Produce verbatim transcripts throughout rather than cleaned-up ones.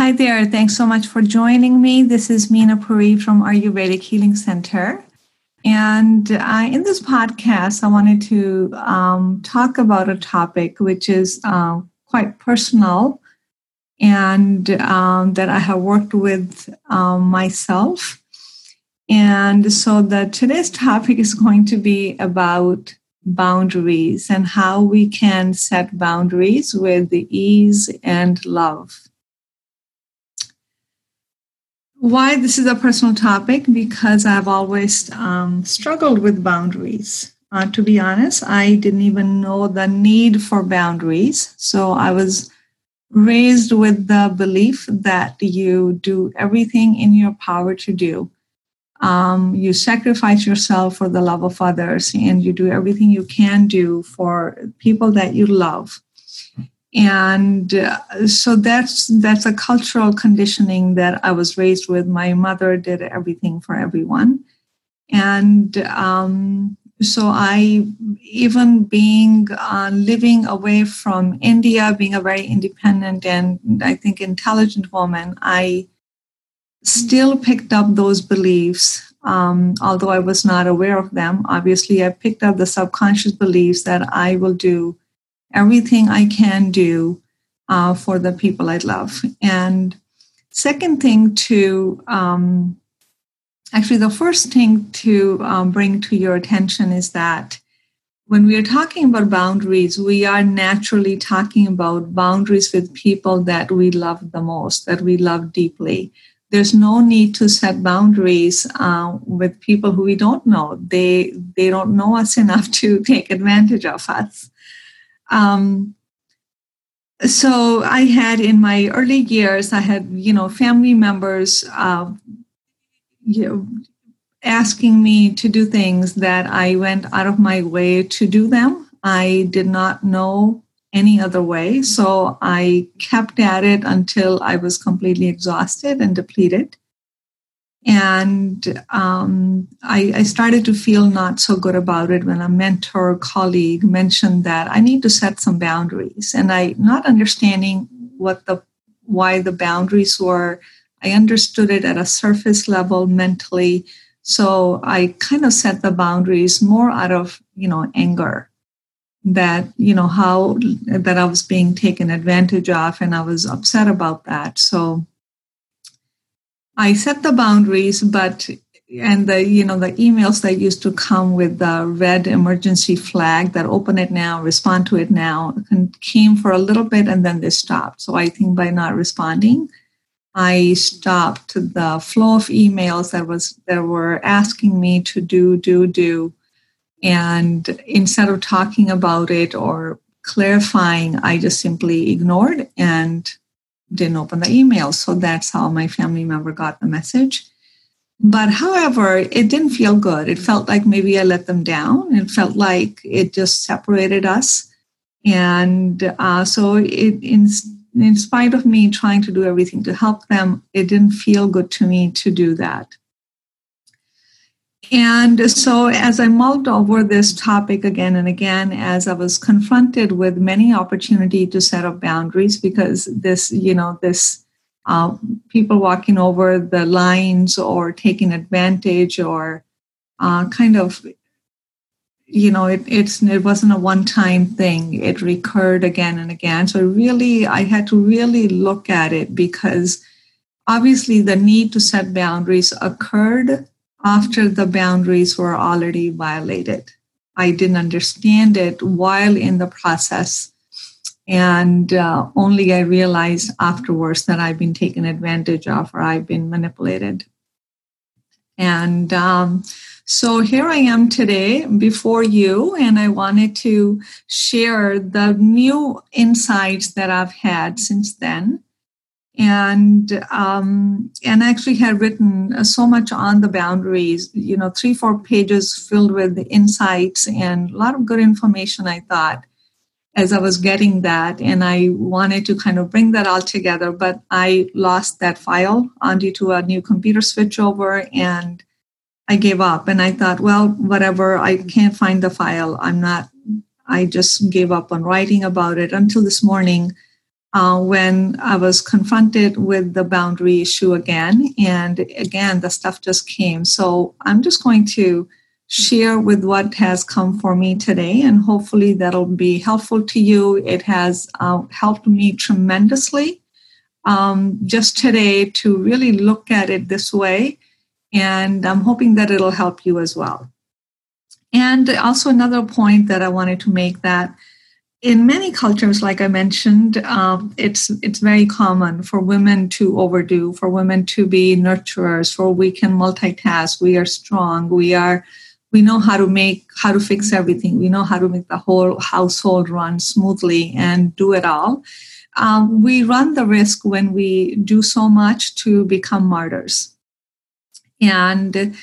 Hi there. Thanks so much for joining me. This is Meena Puri from Ayurvedic Healing Center. And I, in this podcast, I wanted to um, talk about a topic which is uh, quite personal and um, that I have worked with um, myself. And so the, today's topic is going to be about boundaries and how we can set boundaries with the ease and love. Why this is a personal topic? Because I've always um, struggled with boundaries. Uh, to be honest, I didn't even know the need for boundaries. So I was raised with the belief that you do everything in your power to do. Um, you sacrifice yourself for the love of others, and you do everything you can do for people that you love. And uh, so that's that's a cultural conditioning that I was raised with. My mother did everything for everyone. And um, so I, even being, uh, living away from India, being a very independent and I think intelligent woman, I still picked up those beliefs, um, although I was not aware of them. Obviously, I picked up the subconscious beliefs that I will do everything I can do uh, for the people I love. And second thing to, um, actually the first thing to um, bring to your attention is that when we are talking about boundaries, we are naturally talking about boundaries with people that we love the most, that we love deeply. There's no need to set boundaries uh, with people who we don't know. They, they don't know us enough to take advantage of us. Um, so I had in my early years, I had, you know, family members, uh, you know, asking me to do things that I went out of my way to do them. I did not know any other way. So I kept at it until I was completely exhausted and depleted. And um, I, I started to feel not so good about it when a mentor colleague mentioned that I need to set some boundaries. And I, not understanding what the why the boundaries were, I understood it at a surface level mentally. So I kind of set the boundaries more out of, you know, anger that, you know, how that I was being taken advantage of, and I was upset about that. So I set the boundaries, but, and the, you know, the emails that used to come with the red emergency flag that open it now, respond to it now, came for a little bit and then they stopped. So I think by not responding, I stopped the flow of emails that was, that were asking me to do, do, do. And instead of talking about it or clarifying, I just simply ignored and didn't open the email. So that's how my family member got the message. But however, it didn't feel good. It felt like maybe I let them down. It felt like it just separated us. And uh, so it, in, in spite of me trying to do everything to help them, it didn't feel good to me to do that. And so as I mulled over this topic again and again, as I was confronted with many opportunities to set up boundaries, because this, you know, this uh, people walking over the lines or taking advantage or uh, kind of, you know, it, it's, it wasn't a one-time thing. It recurred again and again. So really, I had to really look at it, because obviously the need to set boundaries occurred after the boundaries were already violated. I didn't understand it while in the process. And uh, only I realized afterwards that I've been taken advantage of or I've been manipulated. And um, so here I am today before you, and I wanted to share the new insights that I've had since then. And um, and actually had written so much on the boundaries, you know, three, four pages filled with insights and a lot of good information, I thought, as I was getting that. And I wanted to kind of bring that all together, but I lost that file onto to a new computer switchover, and I gave up. And I thought, well, whatever, I can't find the file. I'm not, I just gave up on writing about it until this morning. uh, when I was confronted with the boundary issue again. And again, the stuff just came. So I'm just going to share with what has come for me today, and hopefully that'll be helpful to you. It has uh, helped me tremendously um, just today to really look at it this way. And I'm hoping that it'll help you as well. And also another point that I wanted to make, that in many cultures, like I mentioned, um, it's it's very common for women to overdo, for women to be nurturers, for we can multitask, we are strong, we are we know how to make, how to fix everything. We know how to make the whole household run smoothly and do it all. Um, we run the risk when we do so much to become martyrs. And,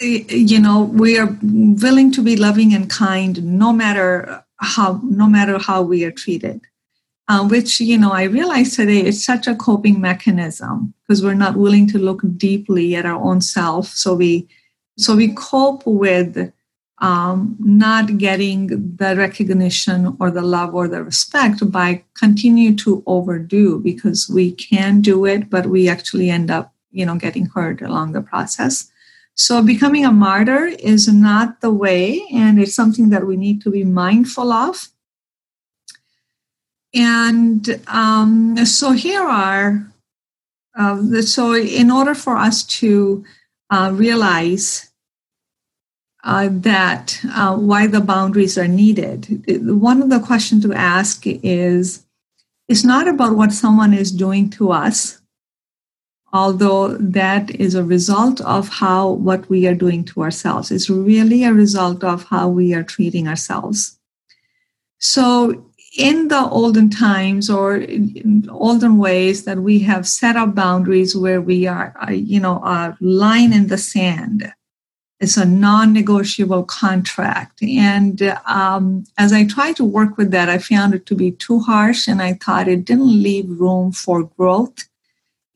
you know, we are willing to be loving and kind no matter how, no matter how we are treated, uh, which, you know, I realize today is such a coping mechanism, because we're not willing to look deeply at our own self. So we, so we cope with um, not getting the recognition or the love or the respect by continue to overdo, because we can do it, but we actually end up, you know, getting hurt along the process. So becoming a martyr is not the way, and it's something that we need to be mindful of. And um, so here are, uh, the, so in order for us to uh, realize uh, that uh, why the boundaries are needed, one of the questions to ask is, it's not about what someone is doing to us, although that is a result of how, what we are doing to ourselves. It's really a result of how we are treating ourselves. So in the olden times, or in olden ways that we have set up boundaries where we are, you know, a line in the sand. It's a non-negotiable contract. And um, as I tried to work with that, I found it to be too harsh, and I thought it didn't leave room for growth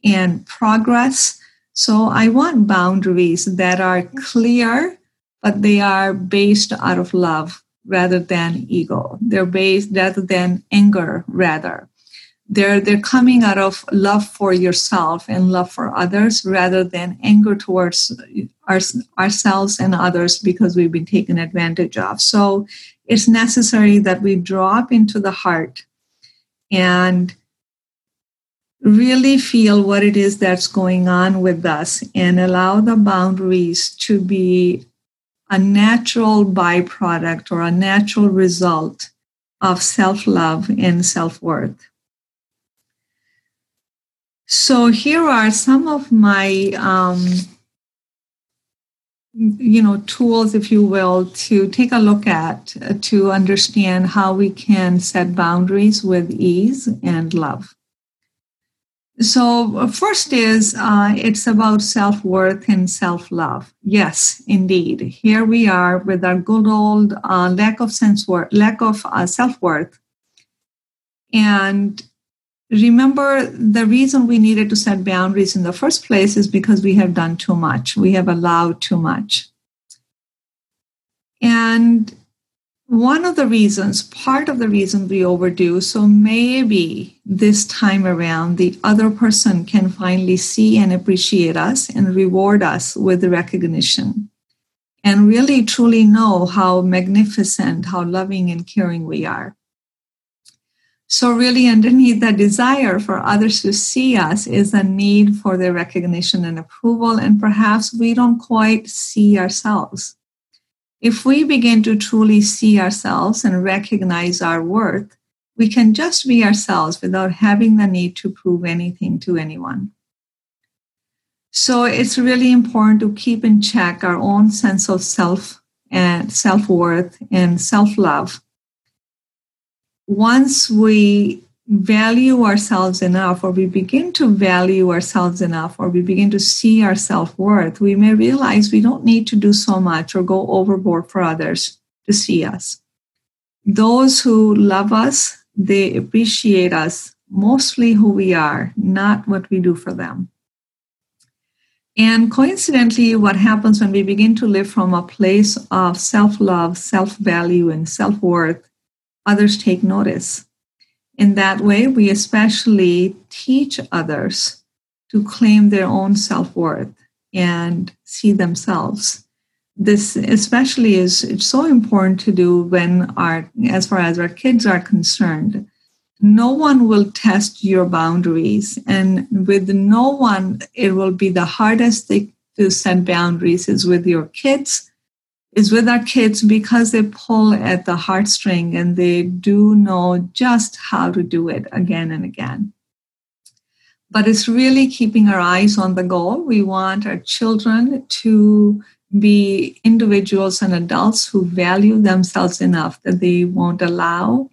and progress. So I want boundaries that are clear, but they are based out of love rather than ego. They're based rather than anger, rather. They're, they're coming out of love for yourself and love for others, rather than anger towards our, ourselves and others because we've been taken advantage of. So it's necessary that we drop into the heart and really feel what it is that's going on with us, and allow the boundaries to be a natural byproduct or a natural result of self-love and self-worth. So here are some of my, um, you know, tools, if you will, to take a look at, uh, to understand how we can set boundaries with ease and love. So first is, uh, it's about self-worth and self-love. Yes, indeed. Here we are with our good old uh, lack of sense worth, lack of uh, self-worth. And remember, the reason we needed to set boundaries in the first place is because we have done too much. We have allowed too much. And one of the reasons, part of the reason we overdo, so maybe this time around, the other person can finally see and appreciate us and reward us with the recognition, and really truly know how magnificent, how loving and caring we are. So really underneath the desire for others to see us is a need for their recognition and approval, and perhaps we don't quite see ourselves. If we begin to truly see ourselves and recognize our worth, we can just be ourselves without having the need to prove anything to anyone. So it's really important to keep in check our own sense of self and self-worth and self-love. Once we value ourselves enough, or we begin to value ourselves enough, or we begin to see our self-worth, we may realize we don't need to do so much or go overboard for others to see us. Those who love us, they appreciate us, mostly who we are, not what we do for them. And coincidentally, what happens when we begin to live from a place of self-love, self-value, and self-worth, others take notice. In that way, we especially teach others to claim their own self-worth and see themselves. This especially is it's so important to do when our, as far as our kids are concerned. No one will test your boundaries, and with no one, it will be the hardest thing to set boundaries is with your kids, is with our kids, because they pull at the heartstring and they do know just how to do it again and again. But it's really keeping our eyes on the goal. We want our children to be individuals and adults who value themselves enough that they won't allow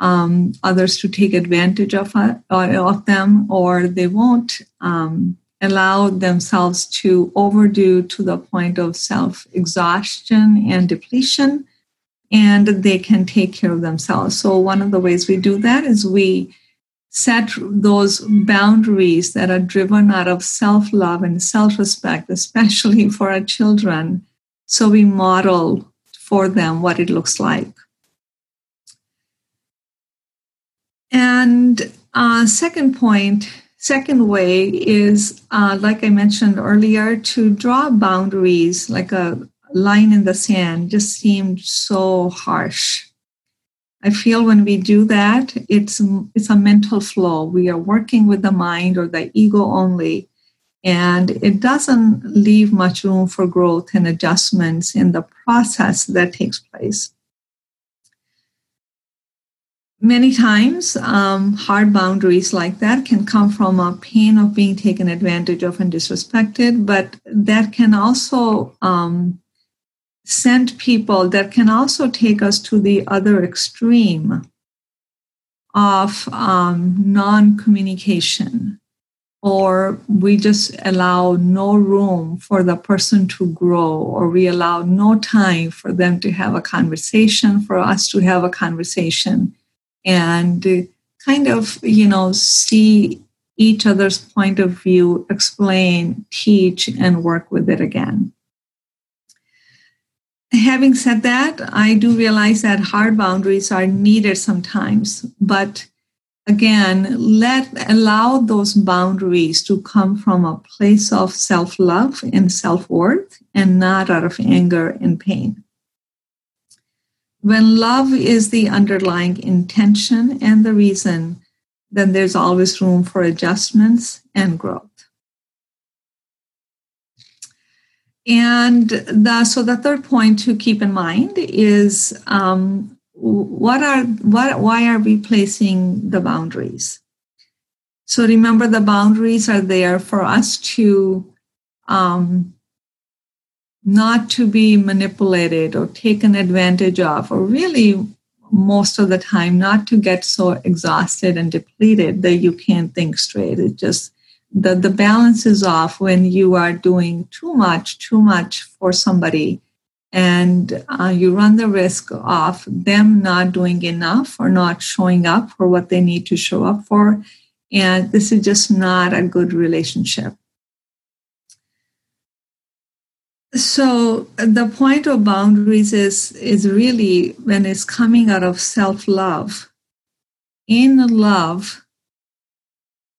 um, others to take advantage of, uh, of them, or they won't um, allow themselves to overdo to the point of self-exhaustion and depletion, and they can take care of themselves. So one of the ways we do that is we set those boundaries that are driven out of self-love and self-respect, especially for our children, so we model for them what it looks like. And uh, second point, second way is, uh, like I mentioned earlier, to draw boundaries like a line in the sand just seemed so harsh. I feel when we do that, it's it's a mental flow. We are working with the mind or the ego only, and it doesn't leave much room for growth and adjustments in the process that takes place. Many times, um, hard boundaries like that can come from a pain of being taken advantage of and disrespected, but that can also... Um, send people that can also take us to the other extreme of um, non-communication, or we just allow no room for the person to grow, or we allow no time for them to have a conversation, for us to have a conversation, and kind of, you know, see each other's point of view, explain, teach, and work with it again. Having said that, I do realize that hard boundaries are needed sometimes, but again, let allow those boundaries to come from a place of self-love and self-worth and not out of anger and pain. When love is the underlying intention and the reason, then there's always room for adjustments and growth. And the, so the third point to keep in mind is um, what are what why are we placing the boundaries? So remember, the boundaries are there for us to um, not to be manipulated or taken advantage of, or really most of the time not to get so exhausted and depleted that you can't think straight. It just The, the balance is off when you are doing too much, too much for somebody, and uh, you run the risk of them not doing enough or not showing up for what they need to show up for. And this is just not a good relationship. So the point of boundaries is, is really when it's coming out of self-love. In love,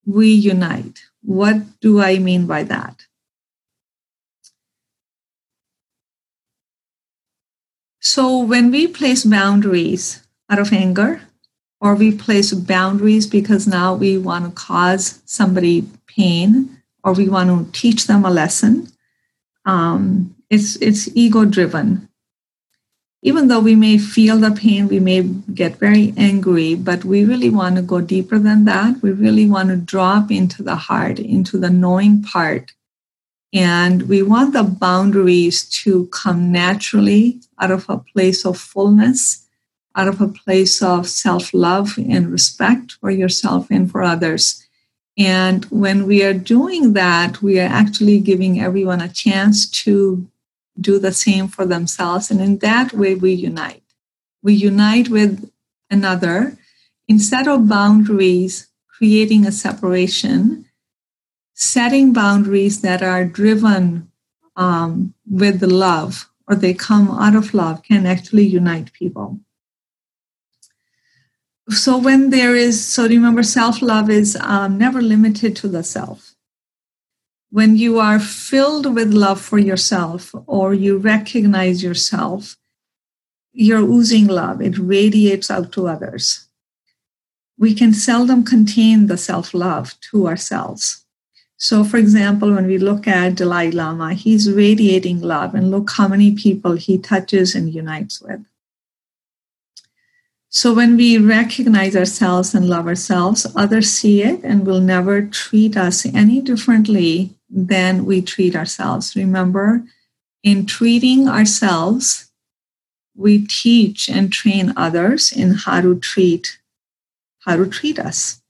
we unite. What do I mean by that? So when we place boundaries out of anger, or we place boundaries because now we want to cause somebody pain, or we want to teach them a lesson, um, it's, it's ego-driven. Even though we may feel the pain, we may get very angry, but we really want to go deeper than that. We really want to drop into the heart, into the knowing part. And we want the boundaries to come naturally out of a place of fullness, out of a place of self-love and respect for yourself and for others. And when we are doing that, we are actually giving everyone a chance to do the same for themselves. And in that way, we unite. We unite with another. Instead of boundaries, creating a separation, setting boundaries that are driven um, with love, or they come out of love, can actually unite people. So when there is, so remember, self-love is um, never limited to the self. When you are filled with love for yourself, or you recognize yourself, you're oozing love. It radiates out to others. We can seldom contain the self-love to ourselves. So, for example, when we look at Dalai Lama, he's radiating love, and look how many people he touches and unites with. So when we recognize ourselves and love ourselves, others see it and will never treat us any differently than we treat ourselves. Remember, in treating ourselves, we teach and train others in how to treat, how to treat us.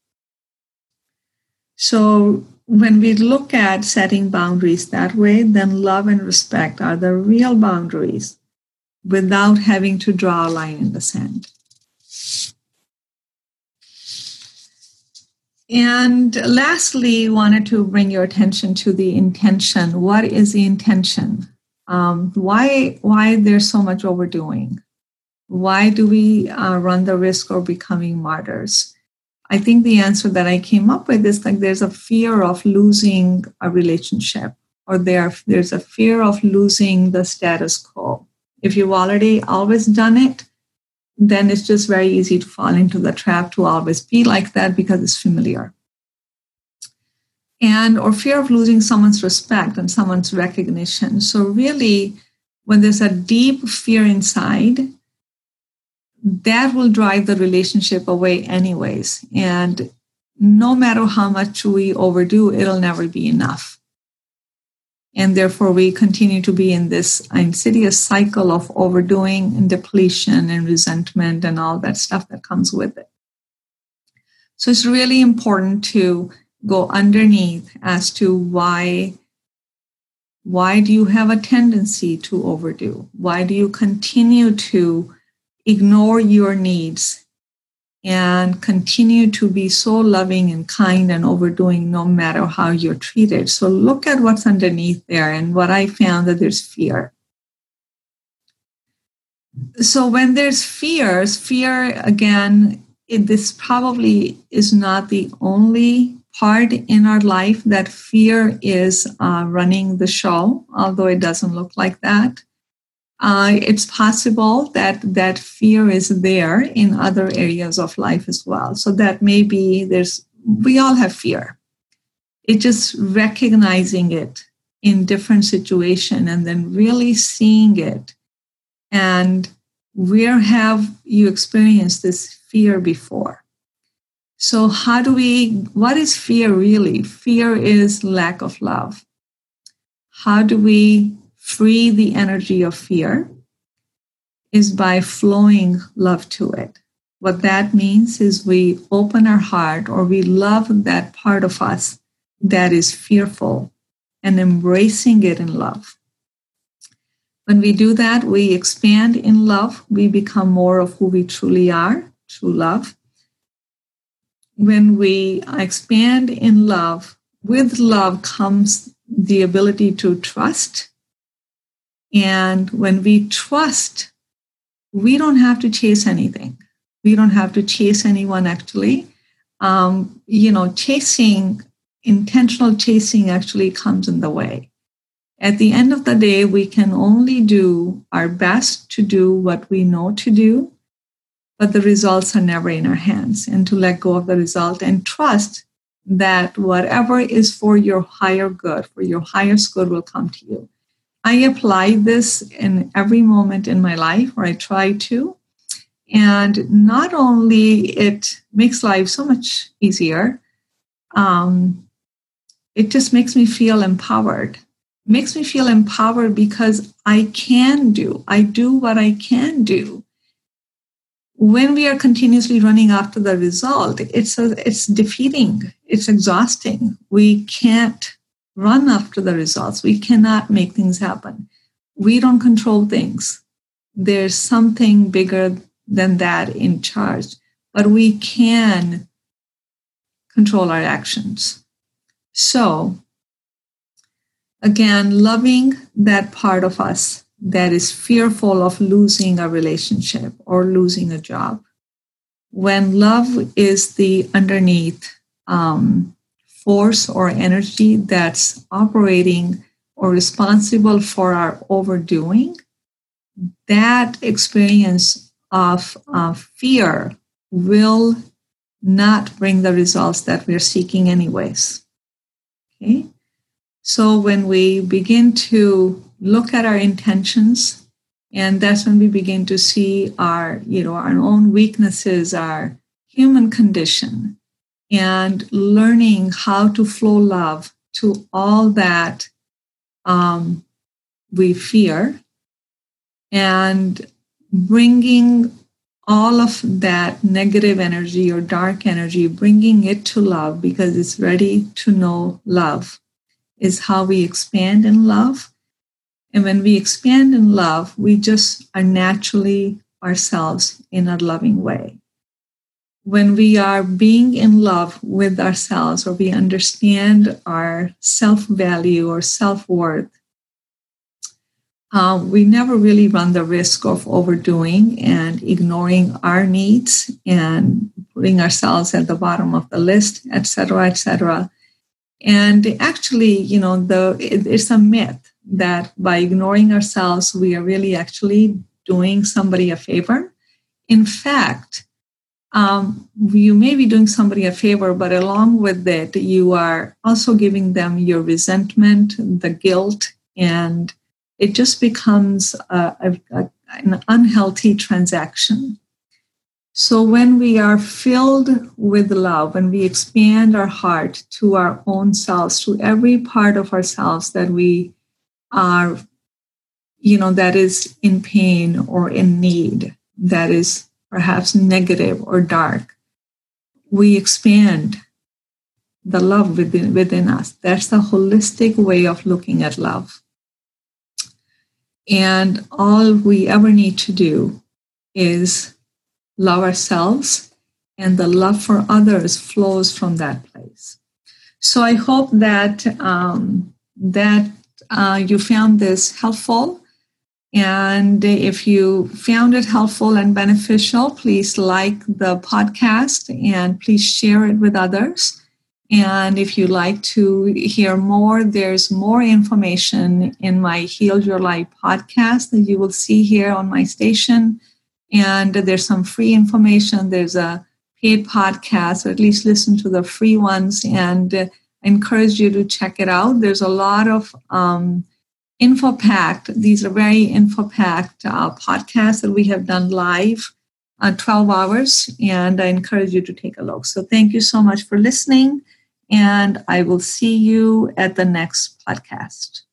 So when we look at setting boundaries that way, then love and respect are the real boundaries without having to draw a line in the sand. And lastly, wanted to bring your attention to the intention. What is the intention? Um, why, why there's so much overdoing? Why do we uh, run the risk of becoming martyrs? I think the answer that I came up with is like there's a fear of losing a relationship, or there there's a fear of losing the status quo. If you've already always done it, then it's just very easy to fall into the trap to always be like that because it's familiar. And or fear of losing someone's respect and someone's recognition. So really, when there's a deep fear inside, that will drive the relationship away anyways. And no matter how much we overdo, it'll never be enough. And therefore, we continue to be in this insidious cycle of overdoing and depletion and resentment and all that stuff that comes with it. So it's really important to go underneath as to why, why do you have a tendency to overdo? Why do you continue to ignore your needs and continue to be so loving and kind and overdoing no matter how you're treated? So look at what's underneath there, and what I found that there's fear. So when there's fears, fear, again, it, this probably is not the only part in our life that fear is uh, running the show, although it doesn't look like that. Uh, it's possible that that fear is there in other areas of life as well. So that maybe there's, we all have fear. It's just recognizing it in different situations and then really seeing it. And where have you experienced this fear before? So how do we, what is fear really? Fear is lack of love. How do we free the energy of fear? Is by flowing love to it. What that means is we open our heart, or we love that part of us that is fearful, and embracing it in love. When we do that, we expand in love. We become more of who we truly are, true love. When we expand in love, with love comes the ability to trust. And when we trust, we don't have to chase anything. We don't have to chase anyone, actually. Um, you know, chasing, intentional chasing actually comes in the way. At the end of the day, we can only do our best to do what we know to do, but the results are never in our hands. And to let go of the result and trust that whatever is for your higher good, for your highest good, will come to you. I apply this in every moment in my life, or I try to, and not only it makes life so much easier, um, it just makes me feel empowered. It makes me feel empowered because I can do, I do what I can do. When we are continuously running after the result, it's a, it's defeating, it's exhausting. We can't run after the results. We cannot make things happen. We don't control things. There's something bigger than that in charge, but we can control our actions. So, again, loving that part of us that is fearful of losing a relationship or losing a job, When love is the underneath um, force or energy that's operating or responsible for our overdoing, that experience of uh, fear will not bring the results that we're seeking anyways. Okay? So when we begin to look at our intentions, and that's when we begin to see our, you know, our own weaknesses, our human condition, and learning how to flow love to all that um, we fear, and bringing all of that negative energy or dark energy, bringing it to love, because it's ready to know love, is how we expand in love. And when we expand in love, we just are naturally ourselves in a loving way. When we are being in love with ourselves, or we understand our self-value or self-worth, uh, we never really run the risk of overdoing and ignoring our needs and putting ourselves at the bottom of the list, et cetera, et cetera. And actually, you know, the, it, it's a myth that by ignoring ourselves, we are really actually doing somebody a favor. In fact, um, you may be doing somebody a favor, but along with it, you are also giving them your resentment, the guilt, and it just becomes a, a, a, an unhealthy transaction. So when we are filled with love, when we expand our heart to our own selves, to every part of ourselves that we are, you know, that is in pain or in need, that is perhaps negative or dark, we expand the love within, within us. That's the holistic way of looking at love. And all we ever need to do is love ourselves, and the love for others flows from that place. So I hope that um, that Uh, you found this helpful. And if you found it helpful and beneficial, please like the podcast and please share it with others. And if you'd like to hear more, there's more information in my Heal Your Life podcast that you will see here on my station. And there's some free information. There's a paid podcast, or at least listen to the free ones, and I encourage you to check it out. There's a lot of um, info-packed, these are very info-packed uh, podcasts that we have done live on uh, twelve hours, and I encourage you to take a look. So thank you so much for listening, and I will see you at the next podcast.